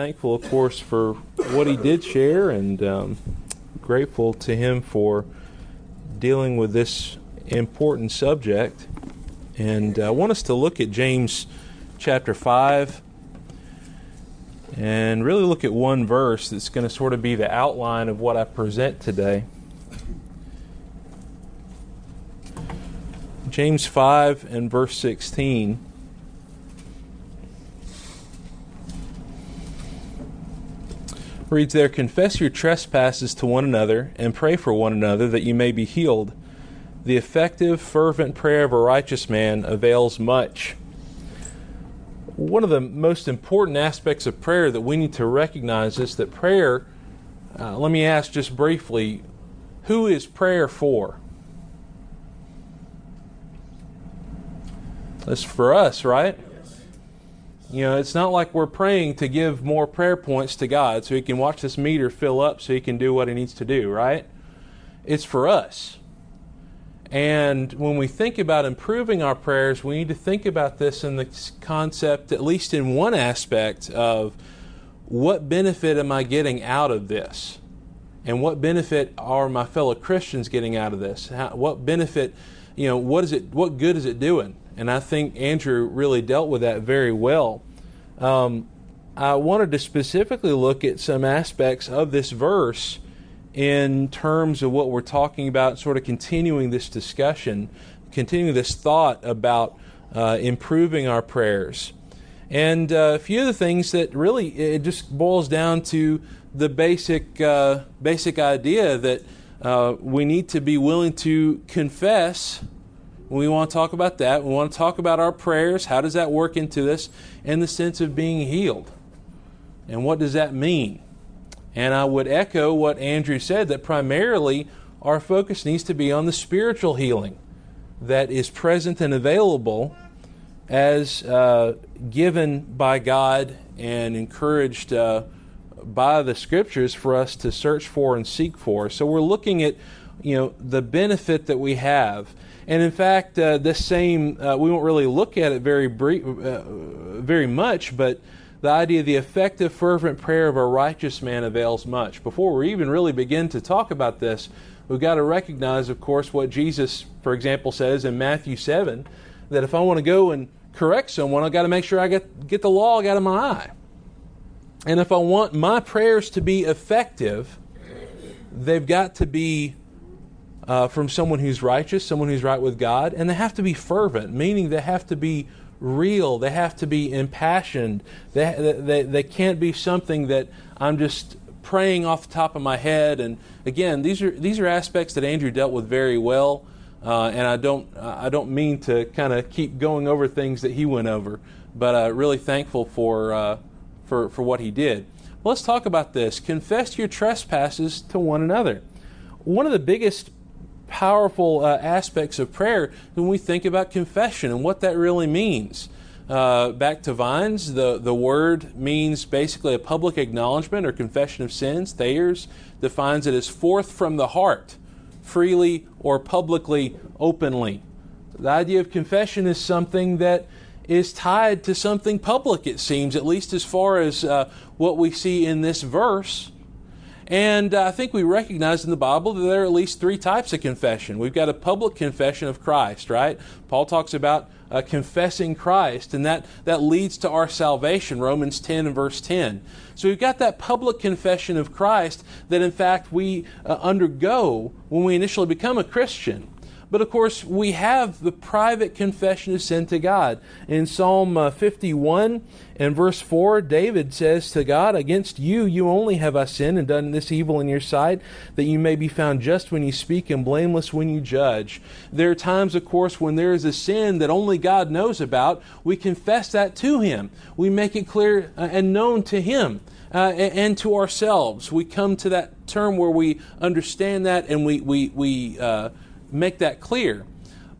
thankful, of course, for what he did share, and grateful to him for dealing with this important subject. And I want us to look at James chapter 5 and really look at one verse that's going to sort of be the outline of what I present today. James 5 and verse 16. Reads there, "Confess your trespasses to one another and pray for one another that you may be healed. The effective, fervent prayer of a righteous man avails much." One of the most important aspects of prayer that we need to recognize is that prayer, let me ask just briefly, who is prayer for? It's for us, right? You know, it's not like we're praying to give more prayer points to God so he can watch this meter fill up so he can do what he needs to do, right? It's for us. And when we think about improving our prayers, we need to think about this in the concept, at least in one aspect, of what benefit am I getting out of this? And what benefit are my fellow Christians getting out of this? What benefit, you know, what good is it doing? And I think Andrew really dealt with that very well. I wanted to specifically look at some aspects of this verse in terms of what we're talking about, sort of continuing this discussion, continuing this thought about improving our prayers. And a few of the things that really, it just boils down to the basic idea that we need to be willing to confess. We want to talk about that. We want to talk about our prayers. How does that work into this? In the sense of being healed. And what does that mean? And I would echo what Andrew said, that primarily our focus needs to be on the spiritual healing that is present and available as given by God and encouraged by the Scriptures for us to search for and seek for. So we're looking at, you know, the benefit that we have. And in fact, this same, we won't really look at it very much, but the idea of the effective, fervent prayer of a righteous man avails much. Before we even really begin to talk about this, we've got to recognize, of course, what Jesus, for example, says in Matthew 7, that if I want to go and correct someone, I've got to make sure I get the log out of my eye. And if I want my prayers to be effective, they've got to be from someone who's righteous, someone who's right with God, and they have to be fervent, meaning they have to be real, they have to be impassioned. They can't be something that I'm just praying off the top of my head. And again, these are aspects that Andrew dealt with very well, and I don't mean to kind of keep going over things that he went over, but really thankful for what he did. Well, let's talk about this. Confess your trespasses to one another. One of the biggest powerful aspects of prayer when we think about confession and what that really means. Back to Vines, the word means basically a public acknowledgement or confession of sins. Thayers defines it as forth from the heart, freely or publicly, openly. The idea of confession is something that is tied to something public, it seems, at least as far as what we see in this verse. And I think we recognize in the Bible that there are at least three types of confession. We've got a public confession of Christ, right? Paul talks about confessing Christ, and that leads to our salvation, Romans 10 and verse 10. So we've got that public confession of Christ that, in fact, we undergo when we initially become a Christian. But, of course, we have the private confession of sin to God. In Psalm 51 and verse 4, David says to God, "Against you only have I sinned and done this evil in your sight, that you may be found just when you speak and blameless when you judge." There are times, of course, when there is a sin that only God knows about. We confess that to Him. We make it clear and known to Him. And to ourselves. We come to that term where we understand that and we make that clear.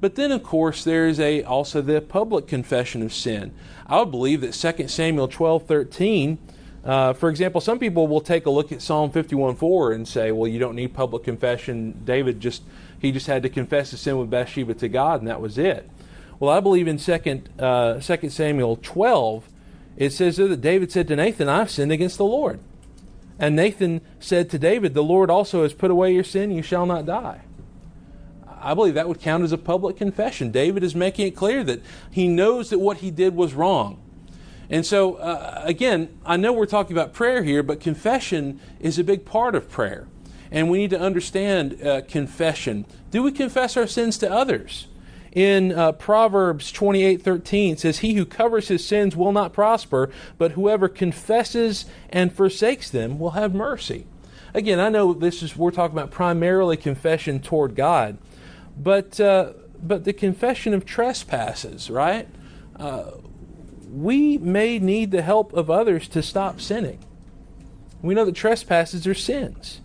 But then, of course, there is also the public confession of sin. I would believe that 2 Samuel 12:13, for example, some people will take a look at Psalm 51:4 and say, well, you don't need public confession. David just had to confess his sin with Bathsheba to God, and that was it. Well, I believe in 2 Samuel 12, It says there that David said to Nathan, I've sinned against the Lord. And Nathan said to David, the Lord also has put away your sin, you shall not die. I believe that would count as a public confession. David is making it clear that he knows that what he did was wrong. And so, again, I know we're talking about prayer here, but confession is a big part of prayer. And we need to understand confession. Do we confess our sins to others? In Proverbs 28:13 says, he who covers his sins will not prosper, but whoever confesses and forsakes them will have mercy. Again, I know we're talking about primarily confession toward God, but the confession of trespasses, right? We may need the help of others to stop sinning. We know that trespasses are sins.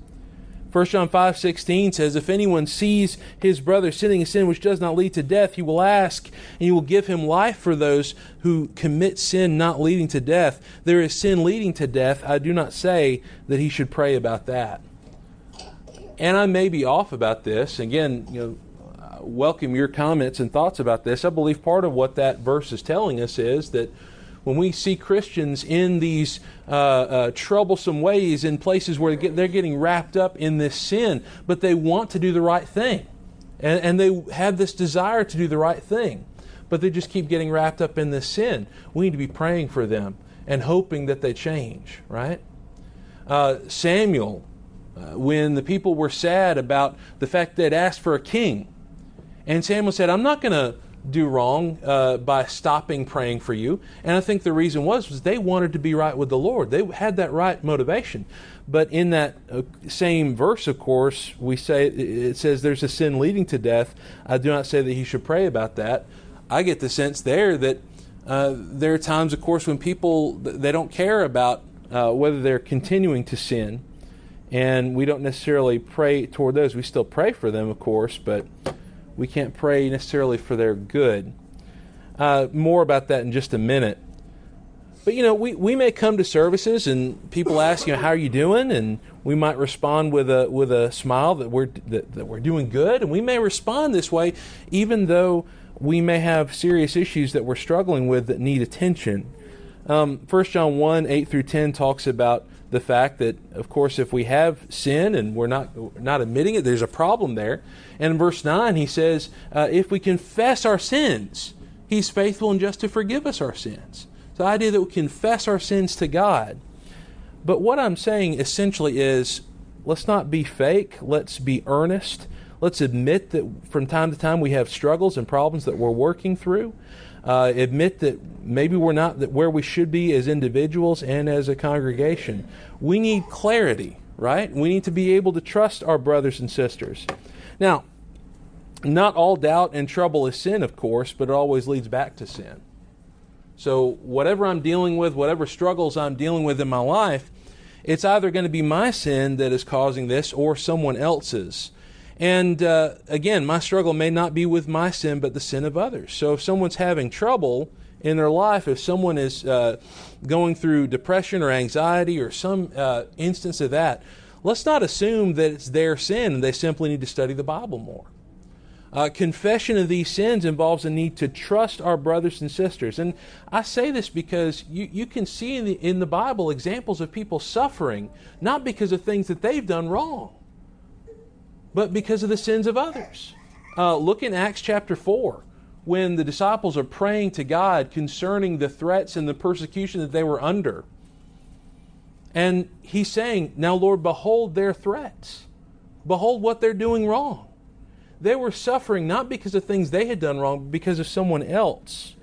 1 John 5:16 says, if anyone sees his brother sinning a sin which does not lead to death, he will ask, and he will give him life for those who commit sin not leading to death. There is sin leading to death. I do not say that he should pray about that. And I may be off about this. Again, I welcome your comments and thoughts about this. I believe part of what that verse is telling us is that when we see Christians in these troublesome ways, in places where they're getting wrapped up in this sin, but they want to do the right thing. And they have this desire to do the right thing, but they just keep getting wrapped up in this sin. We need to be praying for them and hoping that they change, right? Samuel, when the people were sad about the fact they'd asked for a king, and Samuel said, I'm not going to do wrong by stopping praying for you. And I think the reason was they wanted to be right with the Lord. They had that right motivation. But in that same verse, of course, it says there's a sin leading to death. I do not say that he should pray about that. I get the sense there that there are times, of course, when people, they don't care about whether they're continuing to sin, and we don't necessarily pray toward those. We still pray for them, of course, but we can't pray necessarily for their good. More about that in just a minute. But, we may come to services and people ask, how are you doing? And we might respond with a smile that we're doing good. And we may respond this way, even though we may have serious issues that we're struggling with that need attention. 1 John 1:8-10 talks about the fact that, of course, if we have sin and we're not admitting it, there's a problem there. And in verse 9, he says, if we confess our sins, he's faithful and just to forgive us our sins. So the idea that we confess our sins to God. But what I'm saying essentially is, let's not be fake. Let's be earnest. Let's admit that from time to time we have struggles and problems that we're working through. Admit that maybe we're not where we should be as individuals and as a congregation. We need clarity, right? We need to be able to trust our brothers and sisters. Now, not all doubt and trouble is sin, of course, but it always leads back to sin. So whatever I'm dealing with, whatever struggles I'm dealing with in my life, it's either going to be my sin that is causing this or someone else's. And again, my struggle may not be with my sin, but the sin of others. So if someone's having trouble in their life, if someone is going through depression or anxiety or some instance of that, let's not assume that it's their sin and they simply need to study the Bible more. Confession of these sins involves a need to trust our brothers and sisters. And I say this because you can see in the Bible examples of people suffering, not because of things that they've done wrong, but because of the sins of others. Look in Acts chapter 4, when the disciples are praying to God concerning the threats and the persecution that they were under. And he's saying, now Lord, behold their threats. Behold what they're doing wrong. They were suffering not because of things they had done wrong, but because of someone else.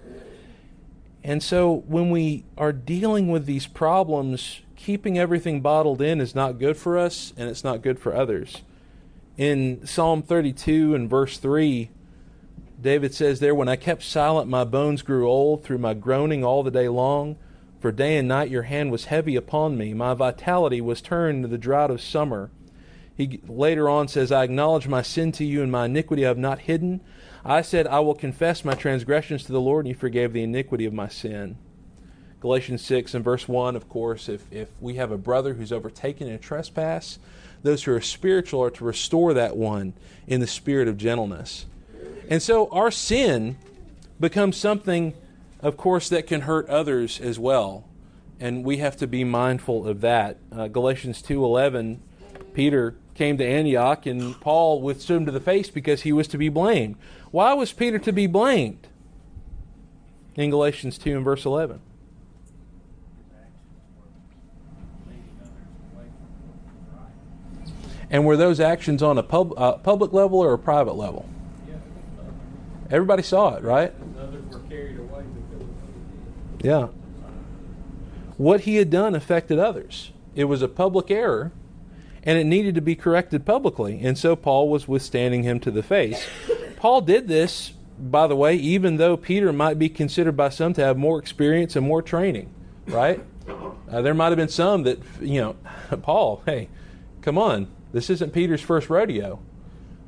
And so when we are dealing with these problems, keeping everything bottled in is not good for us, and it's not good for others. In Psalm 32 and verse 3, David says there, when I kept silent, my bones grew old through my groaning all the day long. For day and night your hand was heavy upon me. My vitality was turned to the drought of summer. He later on says, I acknowledge my sin to you and my iniquity I have not hidden. I said, I will confess my transgressions to the Lord, and he forgave the iniquity of my sin. Galatians 6 and verse 1, of course, if we have a brother who's overtaken in a trespass, those who are spiritual are to restore that one in the spirit of gentleness. And so our sin becomes something Of course, that can hurt others as well, and we have to be mindful of that. Galatians 2:11, Peter came to Antioch, and Paul withstood him to the face because he was to be blamed. Why was Peter to be blamed? In Galatians 2 and verse 11. And were those actions on a public level or a private level? Everybody saw it, right? Others were carried away because of what he did. Yeah. What he had done affected others. It was a public error, and it needed to be corrected publicly. And so Paul was withstanding him to the face. Paul did this, by the way, even though Peter might be considered by some to have more experience and more training, right? There might have been some that, Paul, hey, come on. This isn't Peter's first rodeo.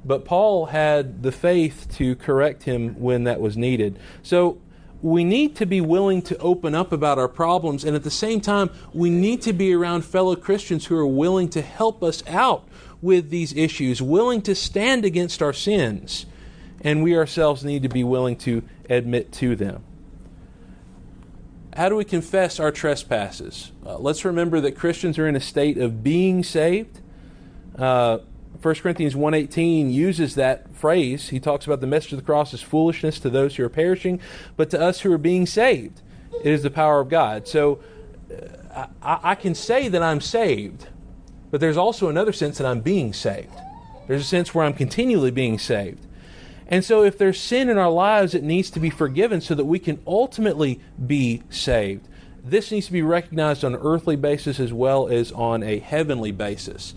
But Paul had the faith to correct him when that was needed. So we need to be willing to open up about our problems, and at the same time, we need to be around fellow Christians who are willing to help us out with these issues, willing to stand against our sins, and we ourselves need to be willing to admit to them. How do we confess our trespasses? Let's remember that Christians are in a state of being saved. 1 Corinthians 1:18 uses that phrase. He talks about the message of the cross as foolishness to those who are perishing, but to us who are being saved, it is the power of God. So I can say that I'm saved, but there's also another sense that I'm being saved. There's a sense where I'm continually being saved. And so if there's sin in our lives, it needs to be forgiven so that we can ultimately be saved. This needs to be recognized on an earthly basis as well as on a heavenly basis.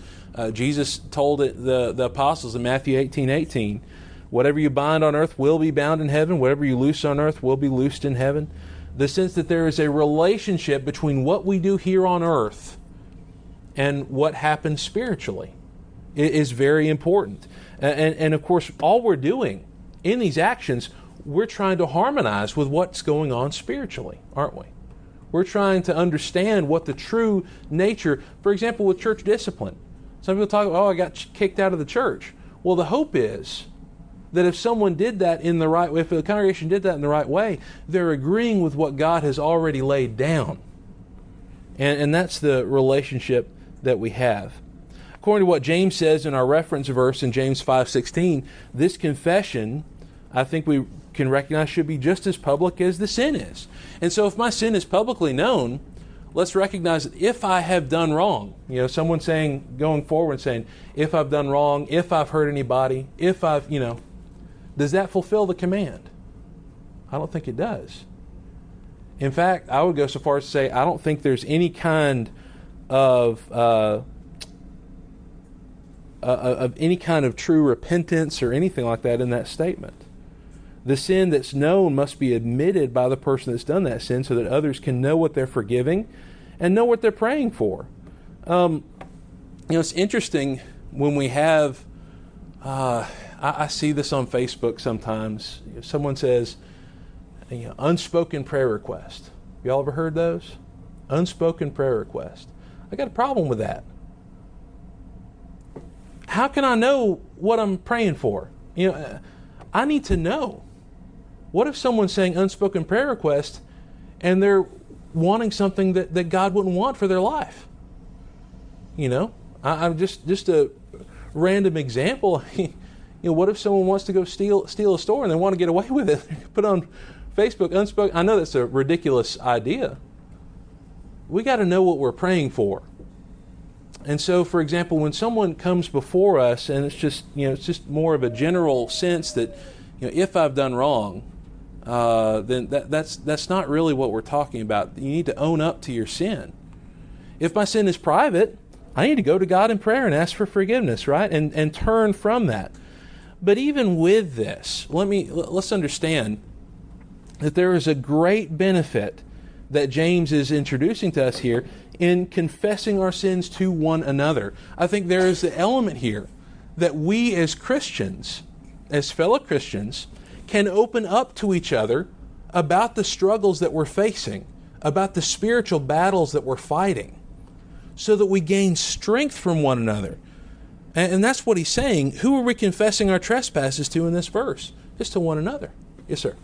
Jesus told the apostles in Matthew 18:18, whatever you bind on earth will be bound in heaven, whatever you loose on earth will be loosed in heaven. The sense that there is a relationship between what we do here on earth and what happens spiritually is very important. And of course, all we're doing in these actions, we're trying to harmonize with what's going on spiritually, aren't we? We're trying to understand what the true nature, for example, with church discipline. Some people talk about, I got kicked out of the church. Well, the hope is that if someone did that in the right way, if the congregation did that in the right way, they're agreeing with what God has already laid down. And that's the relationship that we have. According to what James says in our reference verse in James 5:16, this confession, I think we can recognize, should be just as public as the sin is. And so if my sin is publicly known, let's recognize that if I have done wrong, someone going forward and saying, if I've done wrong, if I've hurt anybody, if I've, does that fulfill the command? I don't think it does. In fact, I would go so far as to say, I don't think there's any kind of any kind of true repentance or anything like that in that statement. The sin that's known must be admitted by the person that's done that sin so that others can know what they're forgiving and know what they're praying for. It's interesting when we have, I see this on Facebook sometimes. Someone says, unspoken prayer request. Y'all ever heard those? Unspoken prayer request. I got a problem with that. How can I know what I'm praying for? I need to know. What if someone's saying unspoken prayer request and they're wanting something that God wouldn't want for their life? I'm just a random example. What if someone wants to go steal a store and they want to get away with it? Put on Facebook, unspoken. I know that's a ridiculous idea. We got to know what we're praying for. And so, for example, when someone comes before us, and it's just it's just more of a general sense that if I've done wrong, then that's not really what we're talking about. You need to own up to your sin. If my sin is private, I need to go to God in prayer and ask for forgiveness, right? And turn from that. But even with this, let's understand that there is a great benefit that James is introducing to us here in confessing our sins to one another. I think there is the element here that we as Christians, as fellow Christians, can open up to each other about the struggles that we're facing, about the spiritual battles that we're fighting, so that we gain strength from one another. And that's what he's saying. Who are we confessing our trespasses to in this verse? It's to one another. Yes, sir.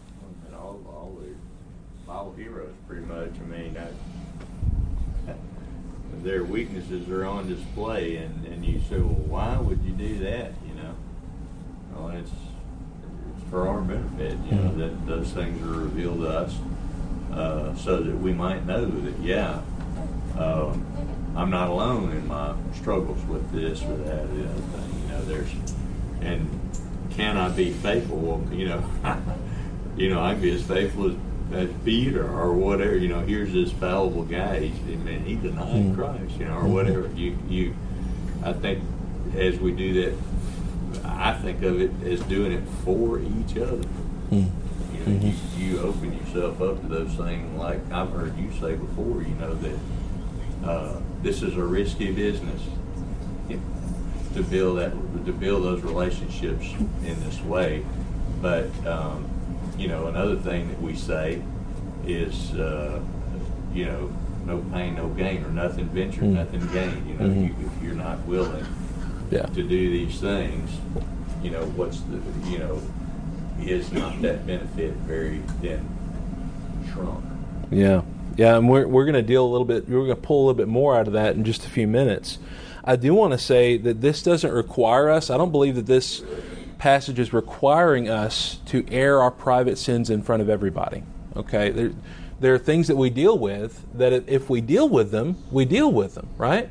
their weaknesses are on display, and you say, well, why would you do that, you know? Well, it's for our benefit, you know, that those things are revealed to us so that we might know that, I'm not alone in my struggles with this or that or the other thing, you know, can I be faithful? Well, you know, I can be as faithful as Peter or whatever. You know, here's this fallible guy. He denied Christ. You know, or whatever. I think as we do that, I think of it as doing it for each other. You know, you open yourself up to those things. Like I've heard you say before, you know, that this is a risky business. To build those relationships in this way, but you know, another thing that we say is you know, no pain, no gain, or nothing ventured, nothing gained. You know, if you're not willing to do these things, you know, is not that benefit very thin shrunk? Yeah, and we're going to deal a little bit. We're going to pull a little bit more out of that in just a few minutes. I do want to say that this doesn't require us. I don't believe that this passage is requiring us to air our private sins in front of everybody. Okay, there are things that we deal with that if we deal with them, we deal with them, right?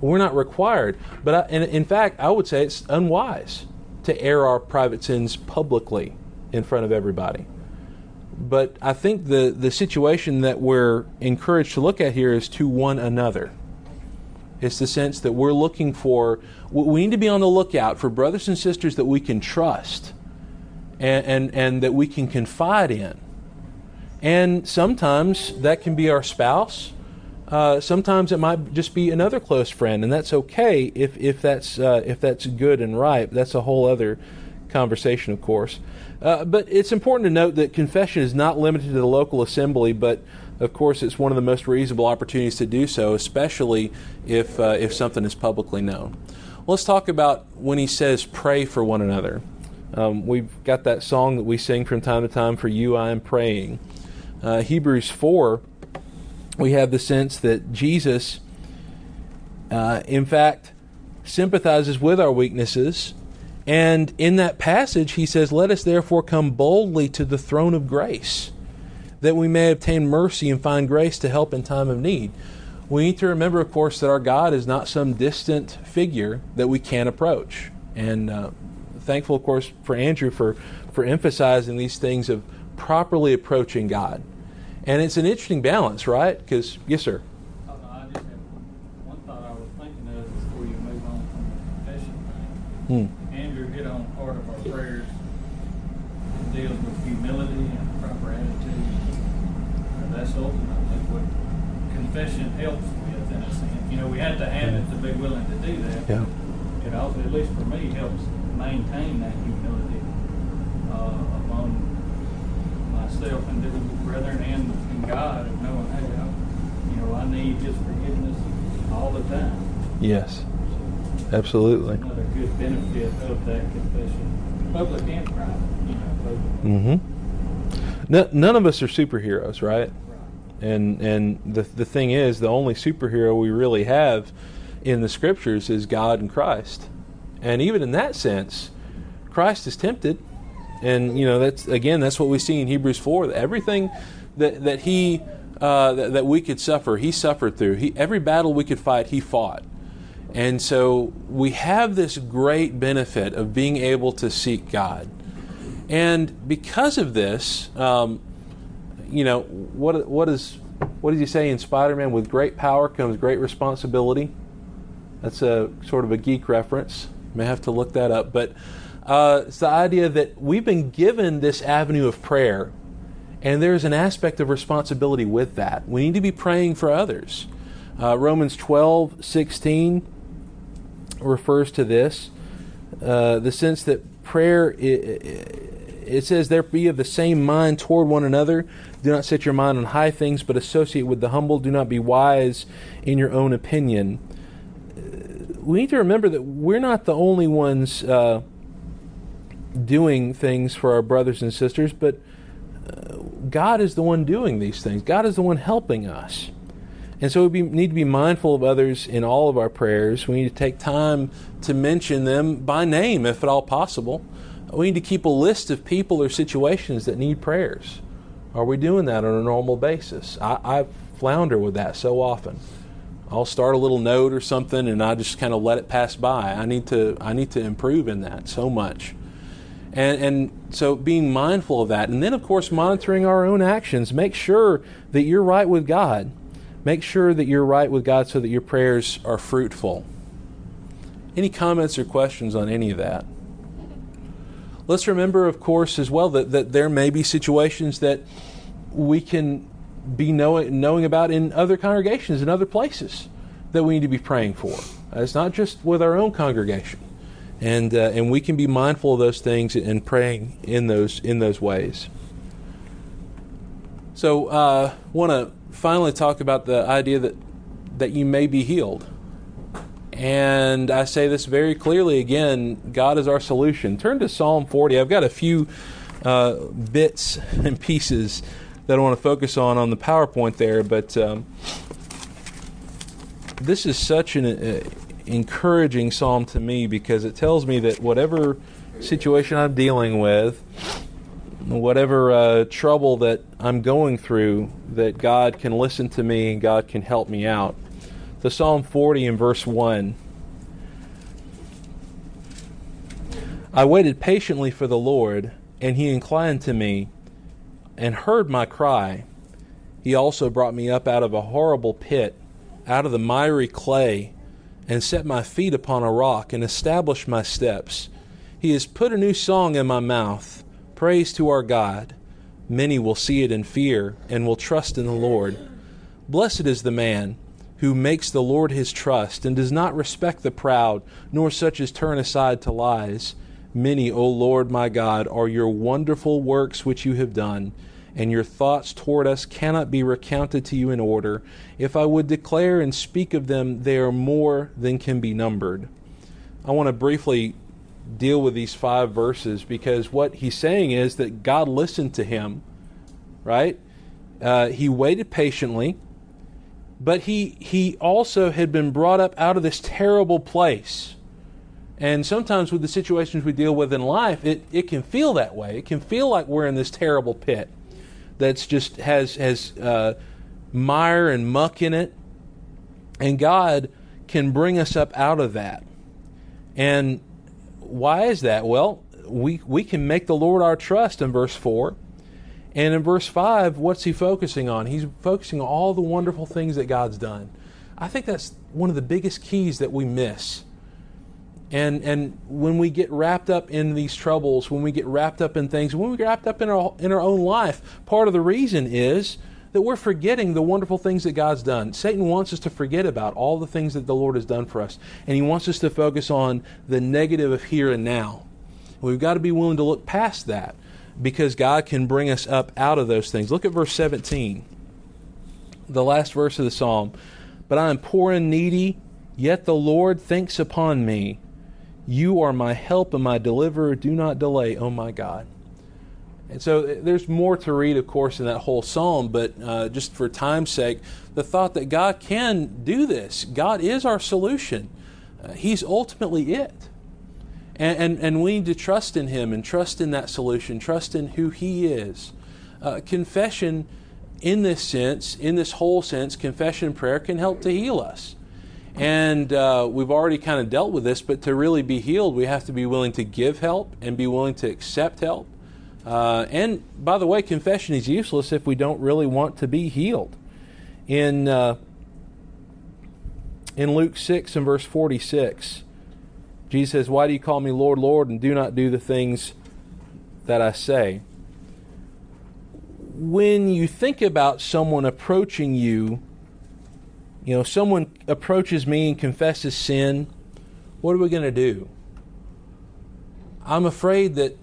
We're not required. But in fact, I would say it's unwise to air our private sins publicly in front of everybody. But I think the situation that we're encouraged to look at here is to one another. It's the sense that we're looking for, we need to be on the lookout for brothers and sisters that we can trust and that we can confide in. And sometimes that can be our spouse. Sometimes it might just be another close friend, and that's okay if that's good and right. That's a whole other conversation, of course. But it's important to note that confession is not limited to the local assembly, but of course, it's one of the most reasonable opportunities to do so, especially if something is publicly known. Let's talk about when he says, pray for one another. We've got that song that we sing from time to time, For You I Am Praying. Hebrews 4, we have the sense that Jesus, in fact, sympathizes with our weaknesses. And in that passage, he says, let us therefore come boldly to the throne of grace, that we may obtain mercy and find grace to help in time of need. We need to remember, of course, that our God is not some distant figure that we can't approach. And thankful, of course, for Andrew for emphasizing these things of properly approaching God. And it's an interesting balance, right? Because, yes, sir? I just have one thought I was thinking of before you move on from the confession thing. Andrew hit on part of our prayers that deals with humility and proper attitude. That's ultimately what confession helps with, in a sense. You know, we have to have it to be willing to do that. Yeah. It also, at least for me, helps maintain that humility among myself and the brethren and God, of knowing, hey, I need His forgiveness all the time. Yes, so absolutely. Another good benefit of that confession, public and private. You know, both. No, none of us are superheroes, right? And the thing is, the only superhero we really have in the Scriptures is God and Christ. And even in that sense, Christ is tempted. And, you know, that's what we see in Hebrews 4. That everything that he, that we could suffer, he suffered through. Every battle we could fight, he fought. And so we have this great benefit of being able to seek God. And because of this, you know, what does he say in Spider-Man? With great power comes great responsibility. That's a sort of a geek reference. May have to look that up. But it's the idea that we've been given this avenue of prayer, and there's an aspect of responsibility with that. We need to be praying for others. Romans 12:16 refers to this, the sense that prayer it says, there be of the same mind toward one another. Do not set your mind on high things, but associate with the humble. Do not be wise in your own opinion. We need to remember that we're not the only ones doing things for our brothers and sisters, but God is the one doing these things. God is the one helping us. And so we need to be mindful of others in all of our prayers. We need to take time to mention them by name, if at all possible. We need to keep a list of people or situations that need prayers. Are we doing that on a normal basis? I flounder with that so often. I'll start a little note or something, and I just kind of let it pass by. I need to improve in that so much. And so being mindful of that. And then, of course, monitoring our own actions. Make sure that you're right with God. Make sure that you're right with God so that your prayers are fruitful. Any comments or questions on any of that? Let's remember, of course, as well that there may be situations that we can be knowing about in other congregations, in other places, that we need to be praying for. It's not just with our own congregation. And we can be mindful of those things and praying in those ways. So I want to finally talk about the idea that you may be healed. And I say this very clearly again, God is our solution. Turn to Psalm 40. I've got a few bits and pieces that I want to focus on the PowerPoint there, but this is such an encouraging psalm to me because it tells me that whatever situation I'm dealing with, whatever trouble that I'm going through, that God can listen to me and God can help me out. So Psalm 40 and verse 1. I waited patiently for the Lord, and He inclined to me and heard my cry. He also brought me up out of a horrible pit, out of the miry clay, and set my feet upon a rock and established my steps. He has put a new song in my mouth, praise to our God. Many will see it in fear and will trust in the Lord. Blessed is the man who makes the Lord his trust and does not respect the proud, nor such as turn aside to lies. Many, O Lord my God, are your wonderful works which you have done, and your thoughts toward us cannot be recounted to you in order. If I would declare and speak of them, they are more than can be numbered. I want to briefly deal with these 5 verses because what he's saying is that God listened to him, right? He waited patiently, but he also had been brought up out of this terrible place. And sometimes with the situations we deal with in life, it can feel that way. It can feel like we're in this terrible pit that's just has mire and muck in it. And God can bring us up out of that. And why is that? Well, we can make the Lord our trust in verse 4. And in verse 5, what's he focusing on? He's focusing on all the wonderful things that God's done. I think that's one of the biggest keys that we miss. And when we get wrapped up in these troubles, when we get wrapped up in things, when we get wrapped up in our own life, part of the reason is that we're forgetting the wonderful things that God's done. Satan wants us to forget about all the things that the Lord has done for us. And he wants us to focus on the negative of here and now. We've got to be willing to look past that because God can bring us up out of those things. Look at verse 17, the last verse of the psalm. But I am poor and needy, yet the Lord thinks upon me. You are my help and my deliverer. Do not delay, O my God. And so there's more to read, of course, in that whole psalm, but just for time's sake, the thought that God can do this. God is our solution. He's ultimately it. And we need to trust in Him and trust in that solution, trust in who He is. Confession in this whole sense, confession prayer can help to heal us. And we've already kind of dealt with this, but to really be healed, we have to be willing to give help and be willing to accept help. And by the way, confession is useless if we don't really want to be healed. In Luke 6 and verse 46, Jesus says, "Why do you call me Lord, Lord, and do not do the things that I say?" When you think about someone approaching you, you know, someone approaches me and confesses sin, what are we going to do? I'm afraid that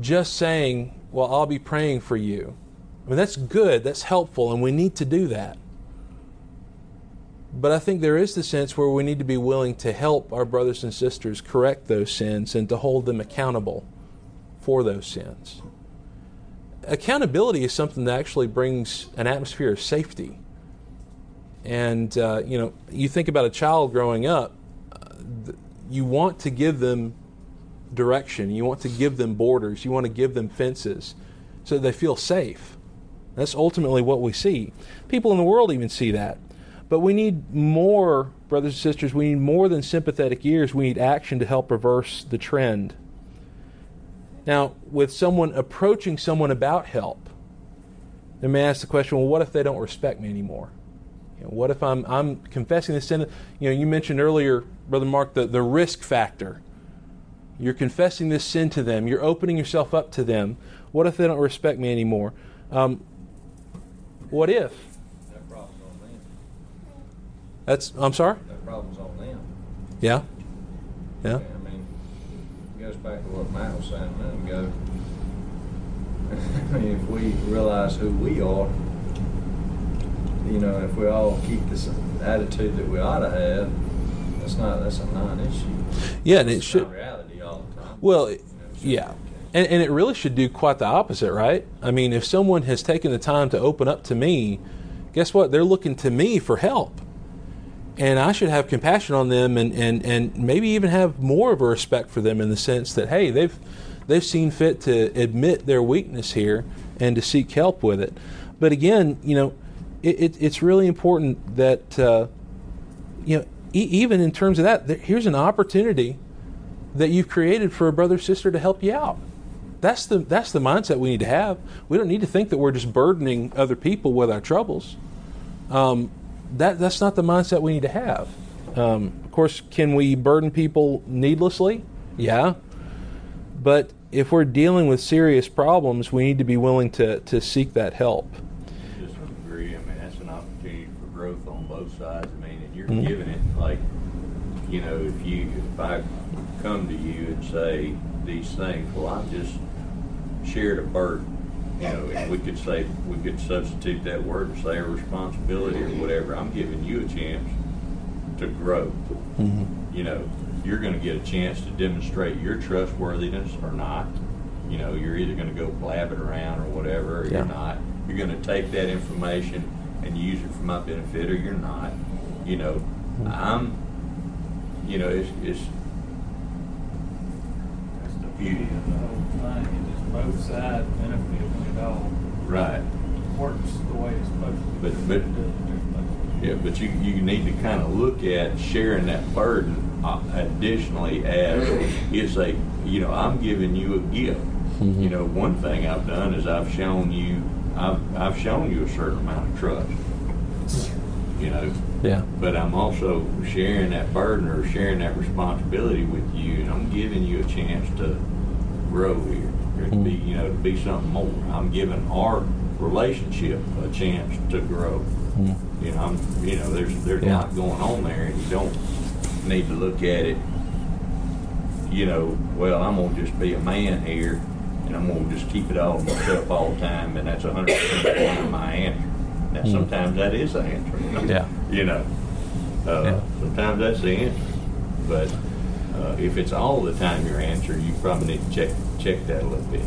just saying, well, I'll be praying for you. I mean, that's good, that's helpful, and we need to do that. But I think there is the sense where we need to be willing to help our brothers and sisters correct those sins and to hold them accountable for those sins. Accountability is something that actually brings an atmosphere of safety And, you know, you think about a child growing up, you want to give them direction. You want to give them borders. You want to give them fences so that they feel safe. That's ultimately what we see. People in the world even see that. But we need more, brothers and sisters, we need more than sympathetic ears. We need action to help reverse the trend. Now, with someone approaching someone about help, they may ask the question, well, what if they don't respect me anymore? You know, what if I'm confessing this sin? You know, you mentioned earlier, Brother Mark, the risk factor. You're confessing this sin to them. You're opening yourself up to them. What if they don't respect me anymore? What if? That problem's on them. I'm sorry? That problem's on them. Yeah. Yeah. I mean, it goes back to what Matt was saying a minute ago. I mean, if we realize who we are, you know, if we all keep this attitude that we ought to have, that's a non-issue. Yeah, and it should. Reality all the time. Well, you know, yeah, and it really should do quite the opposite, right? I mean, if someone has taken the time to open up to me, guess what? They're looking to me for help, and I should have compassion on them, and maybe even have more of a respect for them in the sense that, hey, they've seen fit to admit their weakness here and to seek help with it. But again, you know, it's really important that you know, even in terms of that, here's an opportunity that you've created for a brother or sister to help you out. That's the mindset we need to have. We don't need to think that we're just burdening other people with our troubles. That's not the mindset we need to have. Of course, can we burden people needlessly? Yeah, but if we're dealing with serious problems, we need to be willing to seek that help. Sides. I mean, and you're giving it, like, you know, if I come to you and say these things, well, I've just shared a burden, you know, and we could substitute that word and say a responsibility or whatever. I'm giving you a chance to grow. Mm-hmm. You know, you're going to get a chance to demonstrate your trustworthiness or not. You know, you're either going to go blab it around or whatever, or you're not. You're going to take that information and use it for my benefit, or you're not. You know, it's that's the beauty of the whole thing. It's both sides benefit when it all works the way it's supposed to. But you need to kind of look at sharing that burden additionally as it's a, you know, I'm giving you a gift. Mm-hmm. You know, one thing I've done is I've shown you a certain amount of trust, you know. Yeah. But I'm also sharing that burden or sharing that responsibility with you, and I'm giving you a chance to grow here, to be, you know, to be something more. I'm giving our relationship a chance to grow. Mm-hmm. You know, there's a lot going on there, and you don't need to look at it, you know, well, I'm gonna just be a man here, and I'm going to just keep it all to myself all the time, and that's 100% of my answer. Now, sometimes that is the answer. Yeah. You know, sometimes that's the answer. But if it's all the time your answer, you probably need to check that a little bit.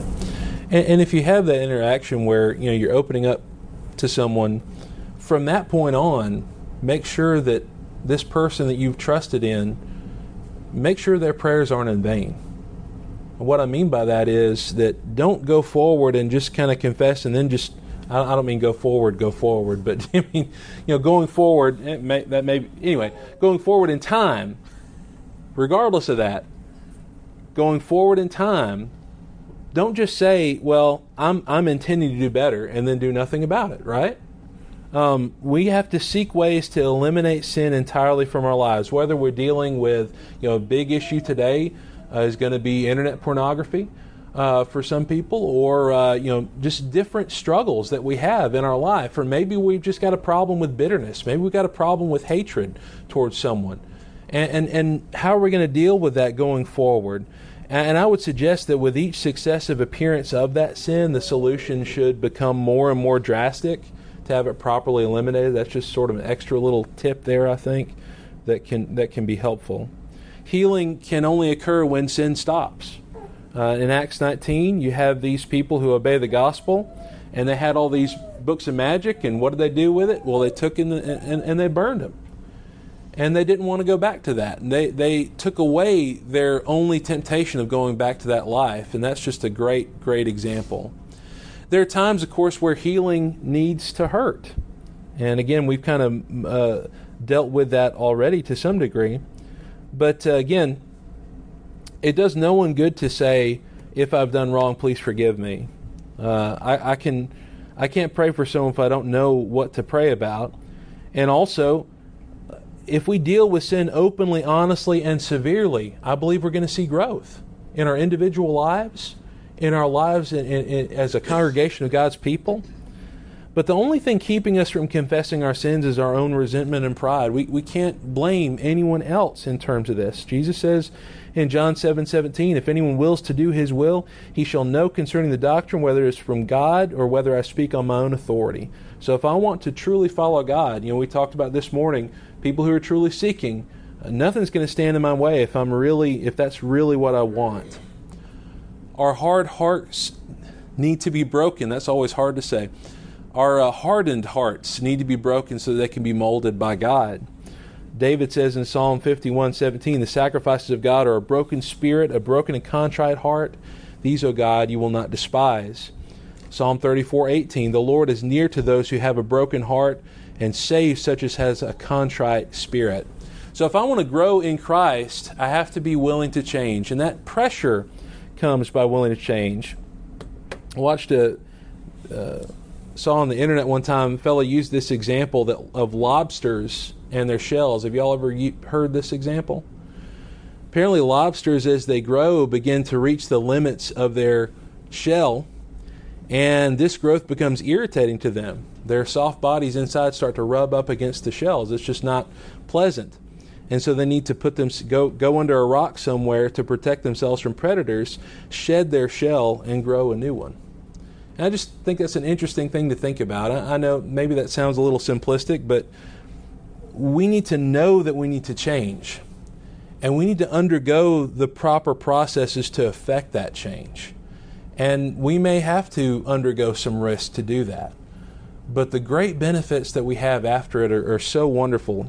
And if you have that interaction where, you know, you're opening up to someone, from that point on, make sure that this person that you've trusted in, make sure their prayers aren't in vain. What I mean by that is that don't go forward and just kind of confess and then just, I don't mean go forward, but I mean, you know, going forward, going forward in time, regardless of that, going forward in time, don't just say, well, I'm intending to do better and then do nothing about it, right? We have to seek ways to eliminate sin entirely from our lives, whether we're dealing with, you know, a big issue today, is going to be internet pornography for some people, or you know, just different struggles that we have in our life. Or maybe we've just got a problem with bitterness. Maybe we've got a problem with hatred towards someone. And how are we going to deal with that going forward? And I would suggest that with each successive appearance of that sin, the solution should become more and more drastic to have it properly eliminated. That's just sort of an extra little tip there, I think, that can be helpful. Healing can only occur when sin stops. In Acts 19, you have these people who obey the gospel and they had all these books of magic, and what did they do with it? Well, they took and they burned them. And they didn't want to go back to that. And they took away their only temptation of going back to that life, and that's just a great, great example. There are times, of course, where healing needs to hurt. And again, we've kind of dealt with that already to some degree. But again, it does no one good to say, if I've done wrong, please forgive me. I can't pray for someone if I don't know what to pray about. And also, if we deal with sin openly, honestly, and severely, I believe we're going to see growth in our individual lives, in our lives as a congregation of God's people. But the only thing keeping us from confessing our sins is our own resentment and pride. We can't blame anyone else in terms of this. Jesus says in John 7:17, if anyone wills to do his will, he shall know concerning the doctrine whether it's from God or whether I speak on my own authority. So if I want to truly follow God, we talked about this morning, people who are truly seeking, nothing's going to stand in my way if that's really what I want. Our hard hearts need to be broken. That's always hard to say. Our hardened hearts need to be broken so they can be molded by God. David says in Psalm 51:17, the sacrifices of God are a broken spirit, a broken and contrite heart. These, O God, you will not despise. Psalm 34:18, the Lord is near to those who have a broken heart and saves such as has a contrite spirit. So if I want to grow in Christ, I have to be willing to change. And that pressure comes by willing to change. I saw on the internet one time, a fellow used this example of lobsters and their shells. Have y'all ever heard this example? Apparently lobsters, as they grow, begin to reach the limits of their shell, and this growth becomes irritating to them. Their soft bodies inside start to rub up against the shells. It's just not pleasant. And so they need to go under a rock somewhere to protect themselves from predators, shed their shell, and grow a new one. I just think that's an interesting thing to think about. I know maybe that sounds a little simplistic, but we need to know that we need to change. And we need to undergo the proper processes to affect that change. And we may have to undergo some risk to do that. But the great benefits that we have after it are so wonderful.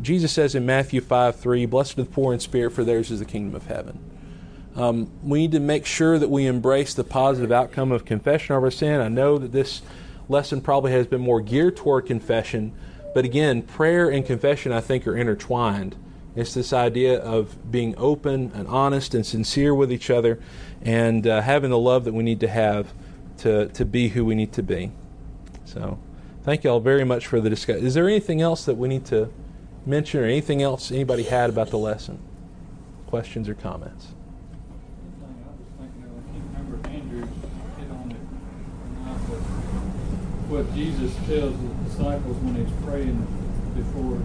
Jesus says in Matthew 5:3, blessed are the poor in spirit, for theirs is the kingdom of heaven. We need to make sure that we embrace the positive outcome of confession of our sin. I know that this lesson probably has been more geared toward confession, but again, prayer and confession, I think, are intertwined. It's this idea of being open and honest and sincere with each other, and having the love that we need to have to be who we need to be. So thank you all very much for the discussion. Is there anything else that we need to mention, or anything else anybody had about the lesson? Questions or comments? What Jesus tells the disciples when he's praying before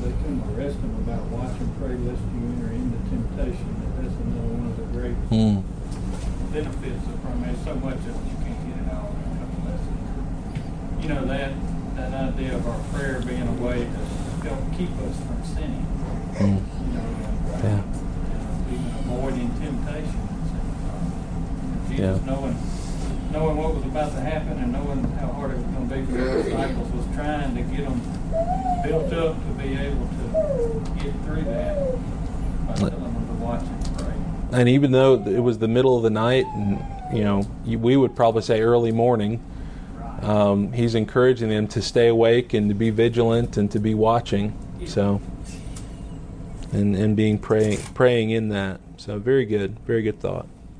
they come arrest him about watch and pray lest you enter into temptation. That's another one of the great benefits of prayer. There's so much that you can't get it all in a couple lessons. That idea of our prayer being a way to help keep us from sinning. Even avoiding temptation. Jesus knowing what was about to happen and knowing how hard it was going to be for the disciples was trying to get them built up to be able to get through that by telling them to watch and pray. And even though it was the middle of the night, and we would probably say early morning, right. He's encouraging them to stay awake and to be vigilant and to be watching. Yeah. So, and being praying in that. So very good thought.